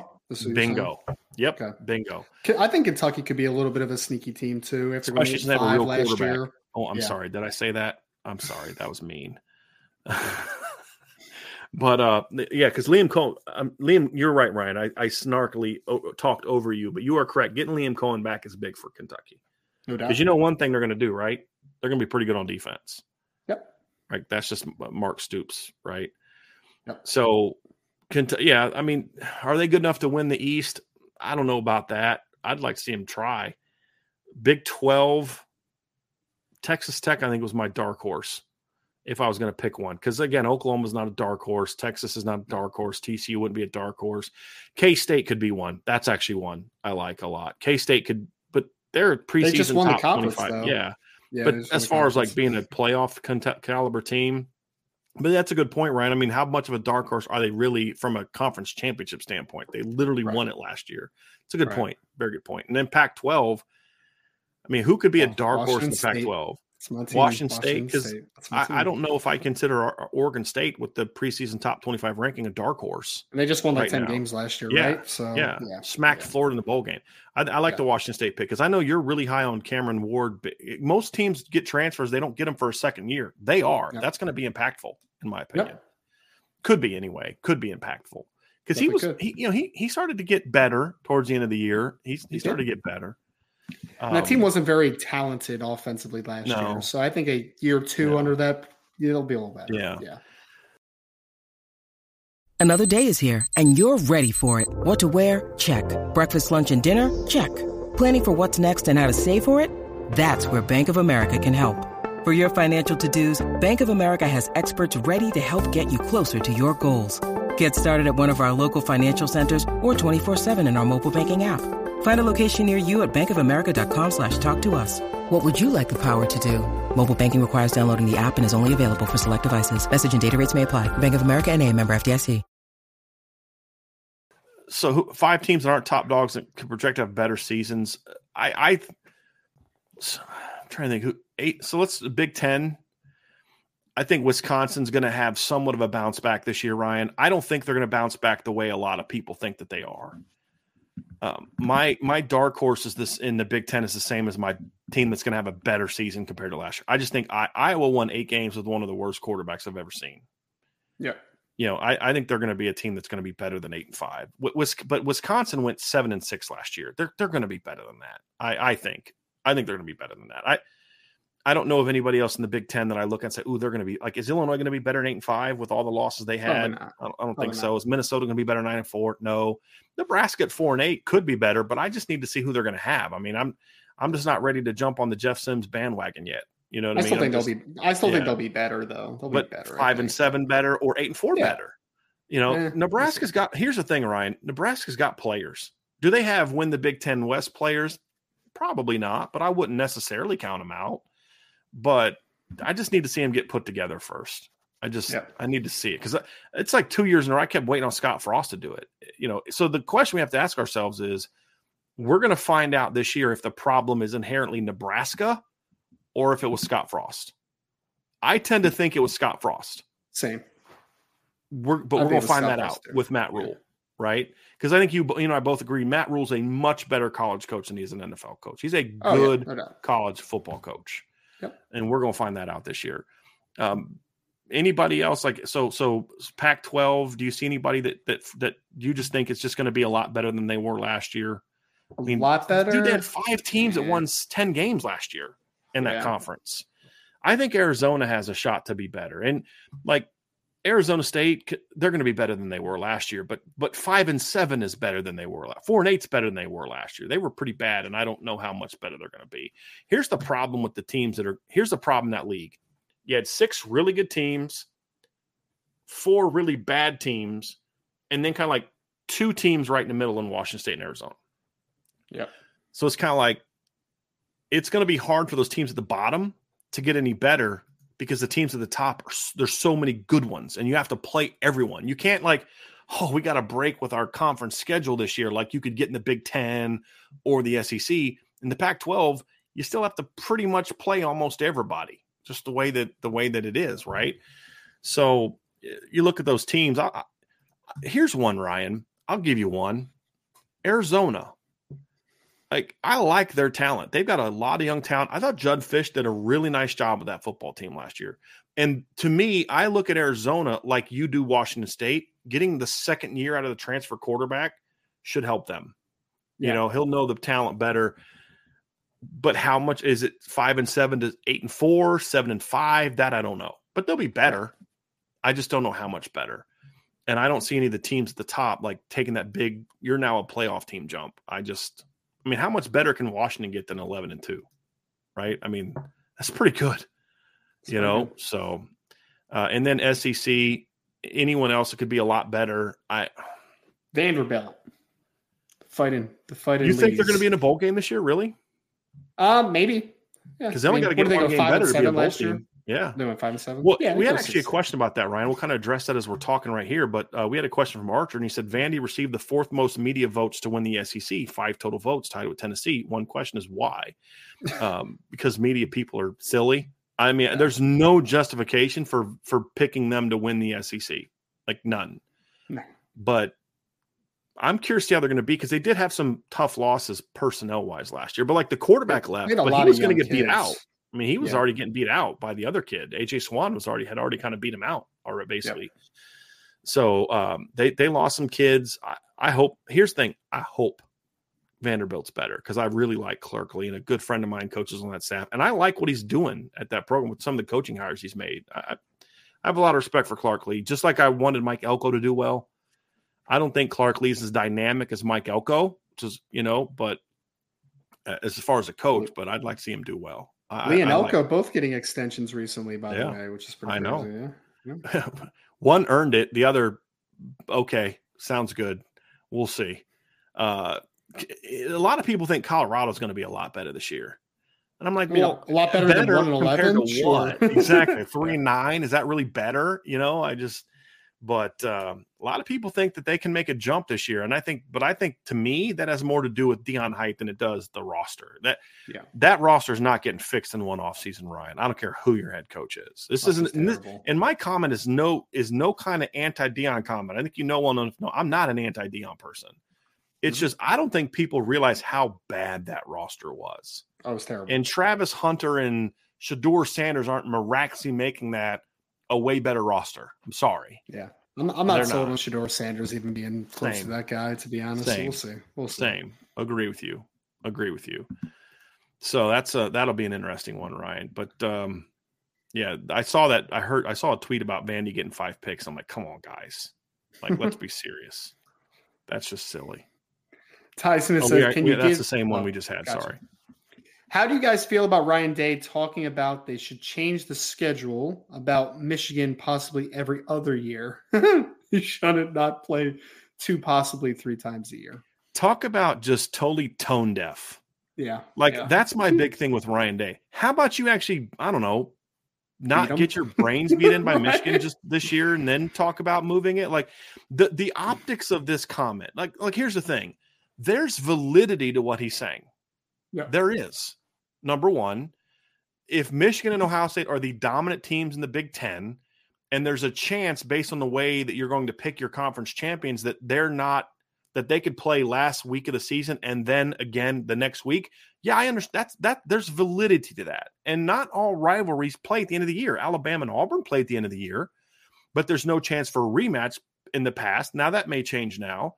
Bingo. Yep, okay. Bingo. I think Kentucky could be a little bit of a sneaky team, too. After especially since they have a real quarterback. Year. Oh, I'm sorry. Did I say that? I'm sorry. That was mean. But, because Liam Cohen – Liam, you're right, Ryan. I snarkily talked over you, but you are correct. Getting Liam Cohen back is big for Kentucky. No doubt. Because you know one thing they're going to do, right? They're going to be pretty good on defense. Yep. Like, that's just Mark Stoops, right? Yep. So – yeah, I mean, are they good enough to win the East? I don't know about that. I'd like to see them try. Big 12, Texas Tech, I think, was my dark horse if I was going to pick one. Because, again, Oklahoma's not a dark horse. Texas is not a dark horse. TCU wouldn't be a dark horse. K-State could be one. That's actually one I like a lot. K-State could – but they're preseason they just won top the conference, 25. Though. Yeah, but as far as, like, being a playoff caliber team – but that's a good point, Ryan. I mean, how much of a dark horse are they really from a conference championship standpoint? They literally won it last year. It's a good point. Very good point. And then Pac-12, I mean, who could be a dark horse in Pac-12? Washington State. Because I don't know if I consider Oregon State with the preseason top 25 ranking a dark horse. And they just won like 10 games last year, right? So smacked Florida in the bowl game. I like the Washington State pick because I know you're really high on Cameron Ward. Most teams get transfers. They don't get them for a second year. They are. Yep. That's going to be impactful, in my opinion. Yep. Could be anyway. Could be impactful. Because he was, he started to get better towards the end of the year. He started to get better. And that team wasn't very talented offensively last year. So I think a year or two under that, it'll be a little better. Yeah. Another day is here, and you're ready for it. What to wear? Check. Breakfast, lunch, and dinner? Check. Planning for what's next and how to save for it? That's where Bank of America can help. For your financial to-dos, Bank of America has experts ready to help get you closer to your goals. Get started at one of our local financial centers or 24/7 in our mobile banking app. Find a location near you at bankofamerica.com/talktous. What would you like the power to do? Mobile banking requires downloading the app and is only available for select devices. Message and data rates may apply. Bank of America NA, member FDIC. So 5 teams that aren't top dogs that could project to have better seasons. I'm trying to think who 8. So let's Big Ten. I think Wisconsin's going to have somewhat of a bounce back this year, Ryan. I don't think they're going to bounce back the way a lot of people think that they are. My dark horse is this in the Big Ten is the same as my team that's going to have a better season compared to last year. I just think Iowa won 8 games with one of the worst quarterbacks I've ever seen. Yeah. You know, I think they're going to be a team that's going to be better than 8-5. But Wisconsin went 7-6 last year. They're going to be better than that. I think they're going to be better than that. I don't know of anybody else in the Big Ten that I look and say, ooh, they're going to be like, is Illinois going to be better than 8-5 with all the losses they had? I don't think so. Is Minnesota going to be better than 9-4? No. Nebraska at 4-8 could be better, but I just need to see who they're going to have. I mean, I'm just not ready to jump on the Jeff Sims bandwagon yet. You know what I mean? I still think they'll be better though. They'll be better. 5-7 better or 8-4 better. You know, here's the thing, Ryan. Nebraska's got players. Do they have win the Big Ten West players? Probably not, but I wouldn't necessarily count them out. But I just need to see him get put together first. I need to see it because it's like 2 years in a row. I kept waiting on Scott Frost to do it. You know, so the question we have to ask ourselves is we're going to find out this year if the problem is inherently Nebraska or if it was Scott Frost. I tend to think it was Scott Frost. Same. But we're going to find that out with Matt Rule, right? Because I think you know, I both agree Matt Rule's a much better college coach than he is an NFL coach. He's a good college football coach. Yep. And we're going to find that out this year. Anybody else like so Pac-12? Do you see anybody that you just think it's just going to be a lot better than they were last year? I mean, a lot better. Dude, they had 5 teams that won 10 games last year in that conference. I think Arizona has a shot to be better, and like Arizona State, they're going to be better than they were last year. But 5-7 is better than they were. 4-8 is better than they were last year. They were pretty bad, and I don't know how much better they're going to be. Here's the problem with the teams that are. Here's the problem in that league. You had 6 really good teams, 4 really bad teams, and then kind of like 2 teams right in the middle in Washington State and Arizona. Yeah. So it's kind of like it's going to be hard for those teams at the bottom to get any better. Because the teams at the top, there's so many good ones, and you have to play everyone. You can't like, oh, we got a break with our conference schedule this year. Like you could get in the Big Ten or the SEC. In the Pac-12, you still have to pretty much play almost everybody, just the way that it is, right? So you look at those teams. Here's one, Ryan. I'll give you one. Arizona. Like, I like their talent. They've got a lot of young talent. I thought Judd Fish did a really nice job with that football team last year. And to me, I look at Arizona like you do Washington State. Getting the second year out of the transfer quarterback should help them. Yeah. You know, he'll know the talent better. But how much is it? 5-7 to 8-4, 7-5? That I don't know. But they'll be better. I just don't know how much better. And I don't see any of the teams at the top like taking that big, you're now a playoff team jump. I mean, how much better can Washington get than 11-2, right? I mean, that's pretty good, you know. So, and then SEC, anyone else that could be a lot better. Vanderbilt fighting. You think they're going to be in a bowl game this year? Really? Maybe. Because then we got to get one game better to be a bowl team. Yeah, they went 5-7. Well, yeah, we had actually a question about that, Ryan. We'll kind of address that as we're talking right here. But we had a question from Archer, and he said Vandy received the 4th most media votes to win the SEC, 5 total votes tied with Tennessee. One question is why? Because media people are silly. I mean, there's no justification for picking them to win the SEC, like none. No. But I'm curious to see how they're going to be because they did have some tough losses personnel wise last year. But like the quarterback left, but he was going to get beat out. I mean, he was already getting beat out by the other kid. AJ Swan had already kind of beat him out, already basically. Yep. So they lost some kids. I hope. Here's the thing: I hope Vanderbilt's better because I really like Clerkley, and a good friend of mine coaches on that staff, and I like what he's doing at that program with some of the coaching hires he's made. I have a lot of respect for Clerkley, just like I wanted Mike Elko to do well. I don't think Clerkley is as dynamic as Mike Elko, just you know, but as far as a coach, but I'd like to see him do well. Lee and Elko both getting extensions recently, by the way, which is pretty crazy. I know. Yeah. One earned it. The other okay, sounds good. We'll see. A lot of people think Colorado's going to be a lot better this year. And I'm like, well, a lot better than 1-11. Sure. Exactly. 3-9. Is that really better? You know, a lot of people think that they can make a jump this year. And I think to me, that has more to do with Deion Height than it does the roster. That roster is not getting fixed in one offseason, Ryan. I don't care who your head coach is. And my comment is no kind of anti-Deion comment. I think I'm not an anti-Deion person. It's just I don't think people realize how bad that roster was. Oh, it was terrible. And Travis Hunter and Shedeur Sanders aren't miraculously making that a way better roster. I'm sorry. Yeah. I'm not sold on Shedeur Sanders even being close to that guy, to be honest. Same. We'll see. Same. Agree with you. So that'll be an interesting one, Ryan. But yeah, I saw a tweet about Vandy getting 5 picks. I'm like, come on, guys. Like, let's be serious. That's just silly. Ty Smith says, that's the same one we just had. Gotcha. Sorry. How do you guys feel about Ryan Day talking about they should change the schedule about Michigan possibly every other year? You shouldn't not play 2, possibly 3 times a year. Talk about just totally tone deaf. Yeah. That's my big thing with Ryan Day. How about you actually, I don't know, not get your brains beat in by Michigan just this year and then talk about moving it? Like the optics of this comment, like here's the thing. There's validity to what he's saying. Yeah. There is. Number one, if Michigan and Ohio State are the dominant teams in the Big Ten, and there's a chance based on the way that you're going to pick your conference champions that they're not, that they could play last week of the season and then again the next week. Yeah, I understand that there's validity to that. And not all rivalries play at the end of the year. Alabama and Auburn play at the end of the year, but there's no chance for a rematch in the past. Now that may change now.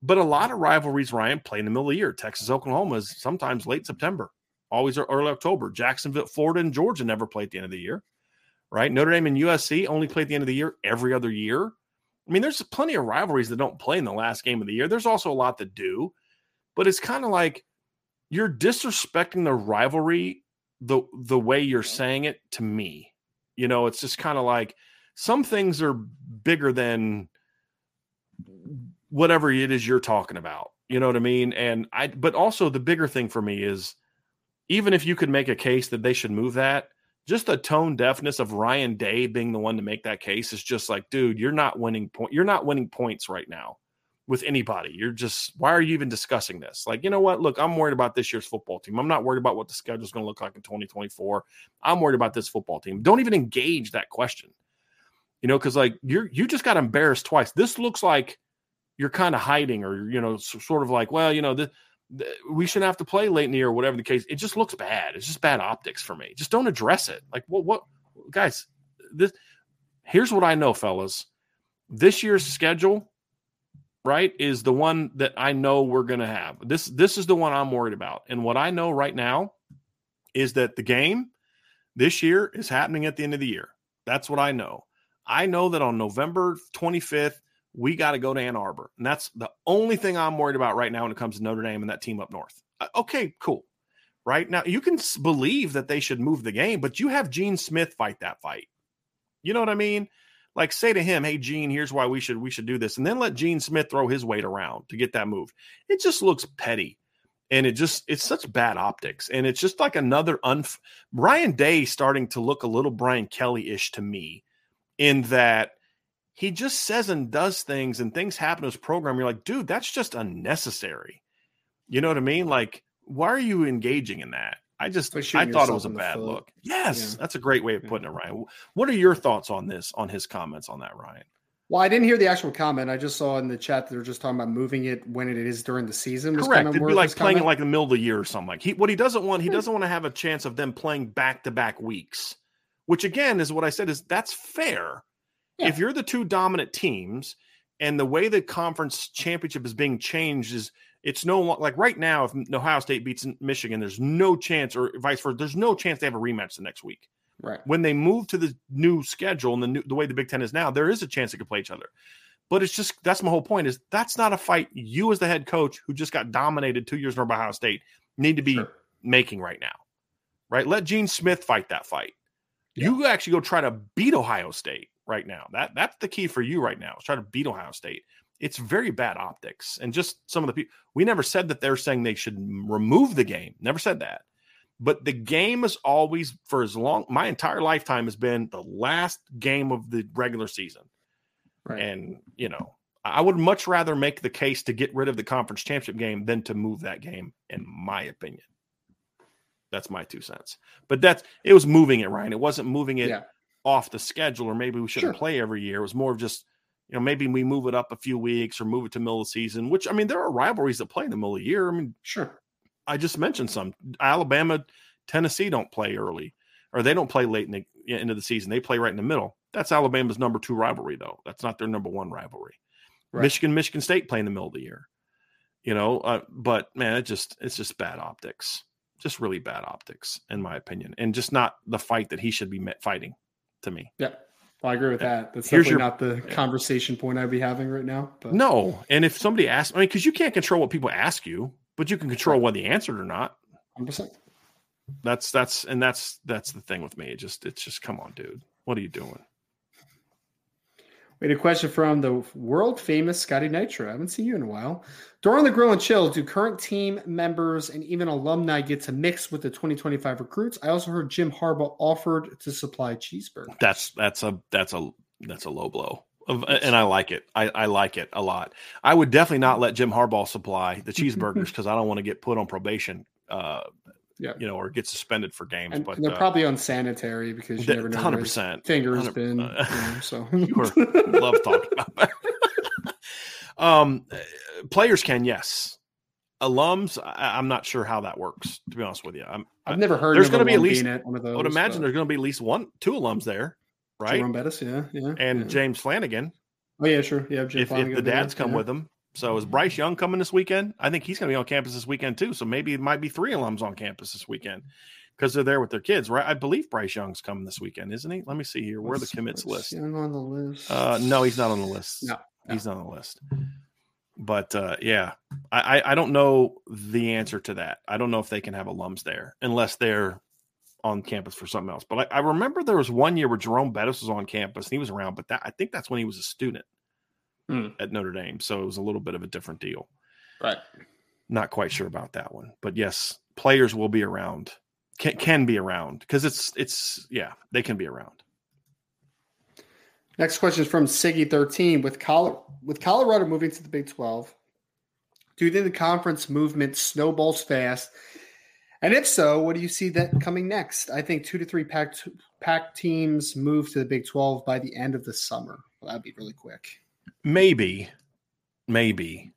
But a lot of rivalries, Ryan, play in the middle of the year. Texas, Oklahoma is sometimes late September, always early October. Jacksonville, Florida, and Georgia never play at the end of the year, right? Notre Dame and USC only play at the end of the year every other year. I mean, there's plenty of rivalries that don't play in the last game of the year. There's also a lot that do, but it's kind of like you're disrespecting the rivalry the way you're saying it to me. You know, it's just kind of like some things are bigger than – whatever it is you're talking about, you know what I mean? But also the bigger thing for me is even if you could make a case that they should move that, just the tone deafness of Ryan Day being the one to make that case is just like, dude, you're not winning points right now with anybody. You're just, why are you even discussing this? Like, you know what? Look, I'm worried about this year's football team. I'm not worried about what the schedule is going to look like in 2024. I'm worried about this football team. Don't even engage that question, you know, because like you just got embarrassed twice. This looks like you're kind of hiding or, you know, sort of like, well, you know, we shouldn't have to play late in the year or whatever the case. It just looks bad. It's just bad optics for me. Just don't address it. Like, what guys, here's what I know, fellas. This year's schedule, right, is the one that I know we're going to have. This is the one I'm worried about. And what I know right now is that the game this year is happening at the end of the year. That's what I know. I know that on November 25th, we got to go to Ann Arbor. And that's the only thing I'm worried about right now when it comes to Notre Dame and that team up north. Okay, cool. Right? Now, you can believe that they should move the game, but you have Gene Smith fight that fight. You know what I mean? Like, say to him, hey, Gene, here's why we should do this. And then let Gene Smith throw his weight around to get that moved. It just looks petty. And it's such bad optics. And it's just like another – Ryan Day starting to look a little Brian Kelly-ish to me in that – he just says and does things and things happen to his program. You're like, dude, that's just unnecessary. You know what I mean? Like, why are you engaging in that? I thought it was a bad look. Yes. Yeah. That's a great way of putting it, Ryan. What are your thoughts on this, on his comments on that, Ryan? Well, I didn't hear the actual comment. I just saw in the chat that they're just talking about moving it when it is during the season. Correct. It'd be like playing it like in the middle of the year or something. Like he doesn't want to have a chance of them playing back-to-back weeks, which again is what I said is that's fair. Yeah. If you're the two dominant teams and the way the conference championship is being changed is it's no longer like right now, if Ohio State beats Michigan, there's no chance or vice versa. There's no chance they have a rematch the next week. Right. When they move to the new schedule and the way the Big Ten is now, there is a chance they could play each other. But it's just, that's my whole point is that's not a fight you as the head coach who just got dominated 2 years in a row by Ohio State need to be making right now. Right. Let Gene Smith fight that fight. Yeah. You actually go try to beat Ohio State. right now. That's the key for you right now, is try to beat Ohio State. It's very bad optics. And just some of the people, we never said that they're saying they should remove the game. Never said that. But the game is always, for as long, my entire lifetime has been the last game of the regular season. Right. And, you know, I would much rather make the case to get rid of the conference championship game than to move that game, in my opinion. That's my 2 cents. But it was moving it, Ryan. It wasn't moving it off the schedule, or maybe we shouldn't play every year. It was more of just, you know, maybe we move it up a few weeks or move it to middle of the season, which, I mean, there are rivalries that play in the middle of the year. I mean, sure. I just mentioned some. Alabama, Tennessee don't play early, or they don't play late in the end of the season. They play right in the middle. That's Alabama's number 2 rivalry, though. That's not their number 1 rivalry. Right. Michigan State play in the middle of the year. You know, but, man, it's just bad optics. Just really bad optics, in my opinion, and just not the fight that he should be fighting, to me. Yeah. Well, I agree with that. That's definitely not the conversation point I'd be having right now. But. No. And if somebody asks, I mean, because you can't control what people ask you, but you can control whether you answered or not. 100%. That's the thing with me. It's just, come on, dude. What are you doing? We had a question from the world famous Scotty Nitro. I haven't seen you in a while. During the Grill and Chill, do current team members and even alumni get to mix with the 2025 recruits? I also heard Jim Harbaugh offered to supply cheeseburgers. That's a low blow, and I like it. I like it a lot. I would definitely not let Jim Harbaugh supply the cheeseburgers because I don't want to get put on probation. You know, or get suspended for games, and, but they're probably unsanitary because you never know. 100%. Fingers been, so you were, love talking about that. Players can, yes. Alums, I'm not sure how that works. To be honest with you, I've never heard. There's going to be at least one of those. I would imagine there's going to be at least 1-2 alums there, right? Jerome Bettis, James Flanagan. Oh yeah, sure. Yeah, if the dads come with them. So is Bryce Young coming this weekend? I think he's going to be on campus this weekend too. So maybe it might be 3 alums on campus this weekend because they're there with their kids, right? I believe Bryce Young's coming this weekend, isn't he? Let me see here. Where are the commits list? On the list? No, he's not on the list. No, he's not on the list. But I don't know the answer to that. I don't know if they can have alums there unless they're on campus for something else. But I remember there was one year where Jerome Bettis was on campus and he was around, but I think that's when he was a student. At Notre Dame. So it was a little bit of a different deal. Right. Not quite sure about that one. But yes, players will be around. Can be around. Because they can be around. Next question is from Siggy13. With Colorado moving to the Big 12, do you think the conference movement snowballs fast? And if so, what do you see that coming next? I think 2 to 3 Pac teams move to the Big 12 by the end of the summer. Well, that'd be really quick. Maybe. I mean,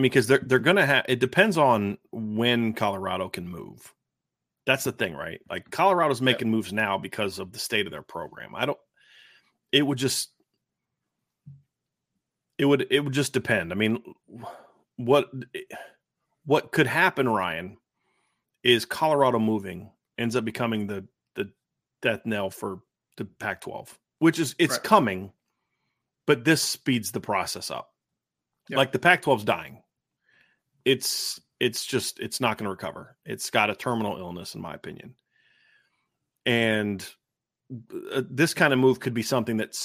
because they're going to have – it depends on when Colorado can move. That's the thing, right? Like, Colorado's making moves now because of the state of their program. It would just depend. I mean, what could happen, Ryan, is Colorado moving ends up becoming the death knell for the Pac-12, which is – it's coming – but this speeds the process up. Yep. Like the Pac-12's dying. It's not going to recover. It's got a terminal illness, in my opinion. And this kind of move could be something that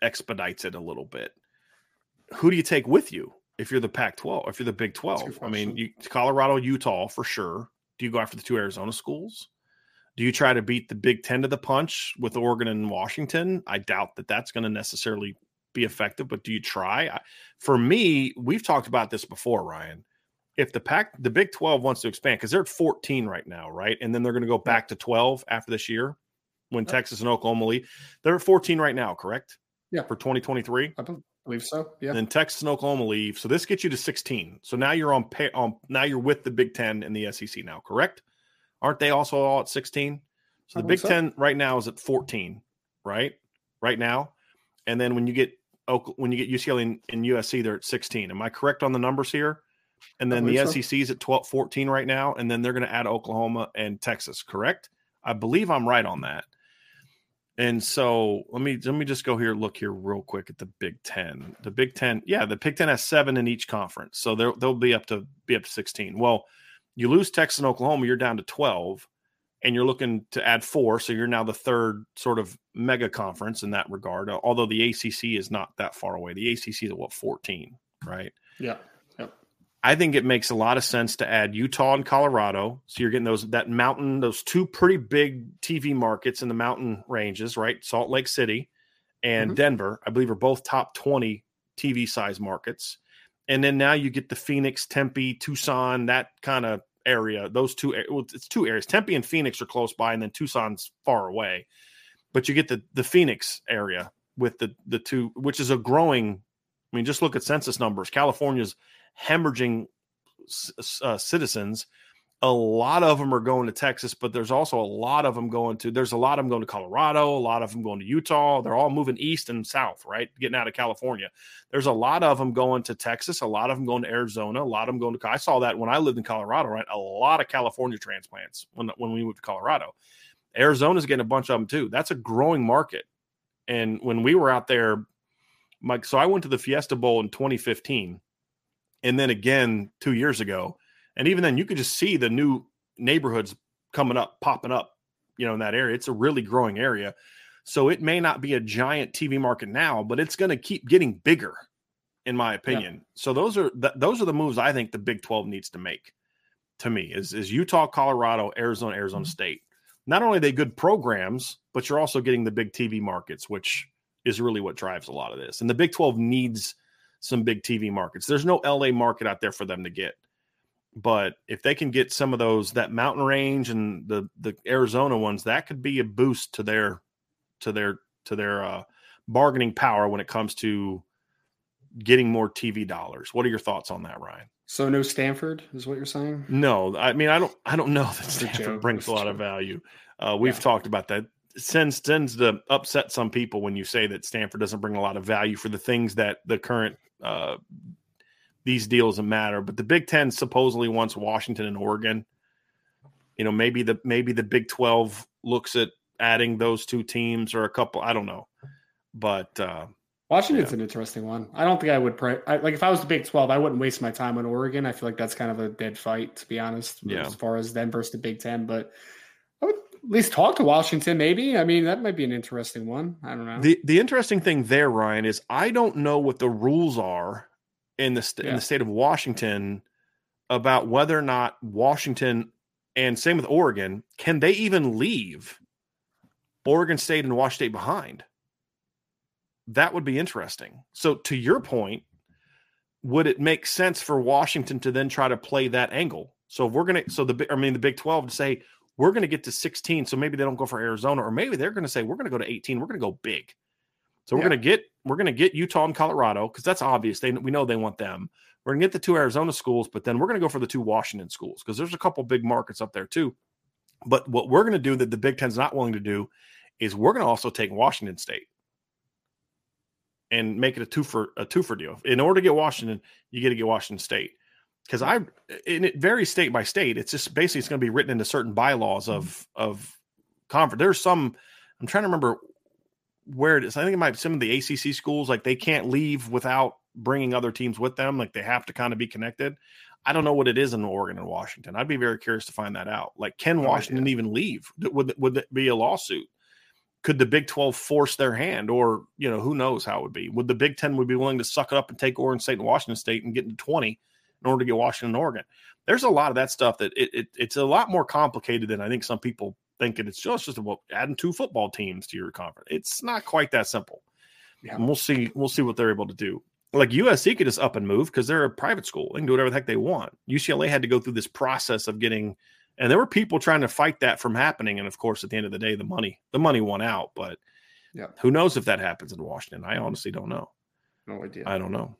expedites it a little bit. Who do you take with you if you're the Pac-12, if you're the Big 12? I mean, Colorado, Utah, for sure. Do you go after the 2 Arizona schools? Do you try to beat the Big 10 to the punch with Oregon and Washington? I doubt that that's going to necessarily be effective, but do you try? For me, we've talked about this before, Ryan. If the Big 12 wants to expand, because they're at 14 right now, right? And then they're going to go back to 12 after this year when Texas and Oklahoma leave. They're at 14 right now, correct? Yeah. For 2023? I believe so, yeah. And then Texas and Oklahoma leave. So this gets you to 16. So now you're now you're with the Big 10 and the SEC now, correct? Aren't they also all at 16? So the Big 10 right now is at 14, right? Right now. And then when you get UCLA and USC, they're at 16. Am I correct on the numbers here? And then the SEC is at 12, 14 right now, and then they're going to add Oklahoma and Texas, correct? I believe I'm right on that. And so let me just go here, look here real quick at the Big Ten. The Big Ten, the Big Ten has 7 in each conference, so they'll be up to 16. Well, you lose Texas and Oklahoma, you're down to 12. and you're looking to add four, so you're now the third sort of mega conference in that regard, although the ACC is not that far away. The ACC is at, what, 14, right? Yeah. Yep. I think it makes a lot of sense to add Utah and Colorado, so you're getting that mountain, those two pretty big TV markets in the mountain ranges, right? Salt Lake City and Denver, I believe, are both top 20 TV-size markets. And then now you get the Phoenix, Tempe, Tucson, that kind of area. Those two, well, it's two areas. Tempe and Phoenix are close by, and then Tucson's far away. But you get the Phoenix area with the two, which is a growing. I mean, just look at census numbers. California's hemorrhaging citizens. A lot of them are going to Texas, but there's also a lot of them going to. There's a lot of them going to Colorado. A lot of them going to Utah. They're all moving east and south, right? Getting out of California. There's a lot of them going to Texas. A lot of them going to Arizona. A lot of them going to. I saw that when I lived in Colorado, right? A lot of California transplants when we moved to Colorado. Arizona's getting a bunch of them too. That's a growing market. And when we were out there, Mike. So I went to the Fiesta Bowl in 2015, and then again 2 years ago. And even then, you could just see the new neighborhoods coming up, popping up, in that area. It's a really growing area. So it may not be a giant TV market now, but it's going to keep getting bigger, in my opinion. Yeah. So those are the moves I think the Big 12 needs to make, to me, is Utah, Colorado, Arizona State. Not only are they good programs, but you're also getting the big TV markets, which is really what drives a lot of this. And the Big 12 needs some big TV markets. There's no LA market out there for them to get. But if they can get some of those, that mountain range and the Arizona ones, that could be a boost to their bargaining power when it comes to getting more TV dollars. What are your thoughts on that, Ryan? So no Stanford is what you're saying? No, I mean I don't know that Stanford brings a lot of value. We've talked about that. Tends to upset some people when you say that Stanford doesn't bring a lot of value for the things that the current. These deals matter, but the Big Ten supposedly wants Washington and Oregon. Maybe the Big 12 looks at adding those two teams or a couple. I don't know, but Washington's an interesting one. I don't think I would if I was the Big 12, I wouldn't waste my time on Oregon. I feel like that's kind of a dead fight, to be honest, as far as them versus the Big 10. But I would at least talk to Washington. Maybe that might be an interesting one. I don't know. The interesting thing there, Ryan, is I don't know what the rules are in the state of Washington about whether or not Washington, and same with Oregon, can they even leave Oregon State and Washington State behind? That would be interesting. So to your point, would it make sense for Washington to then try to play that angle? So if we're going to, the Big 12 to say, we're going to get to 16. So maybe they don't go for Arizona, or maybe they're going to say, we're going to go to 18. We're going to go big. So we're going to get Utah and Colorado, because that's obvious. We know they want them. We're going to get the two Arizona schools, but then we're going to go for the two Washington schools, because there's a couple big markets up there too. But what we're going to do that the Big Ten's not willing to do is we're going to also take Washington State and make it a twofer deal. In order to get Washington, you got to get Washington State, because it varies state by state. It's just basically it's going to be written into certain bylaws of conference. There's some, I'm trying to remember where it is. I think it might be some of the ACC schools, like they can't leave without bringing other teams with them. Like they have to kind of be connected. I don't know what it is in Oregon and Washington. I'd be very curious to find that out. Like, can Washington even leave? Would it be a lawsuit? Could the Big 12 force their hand, or, who knows how it would be? Would the Big 10 be willing to suck it up and take Oregon State and Washington State and get into 20 in order to get Washington and Oregon? There's a lot of that stuff that it's a lot more complicated than I think some people thinking it's just about adding two football teams to your conference. It's not quite that simple. Yeah. And we'll see what they're able to do. Like USC could just up and move because they're a private school. They can do whatever the heck they want. UCLA had to go through this process of getting, and there were people trying to fight that from happening. And of course, at the end of the day, the money won out. But who knows if that happens in Washington? I honestly don't know. No idea. I don't know.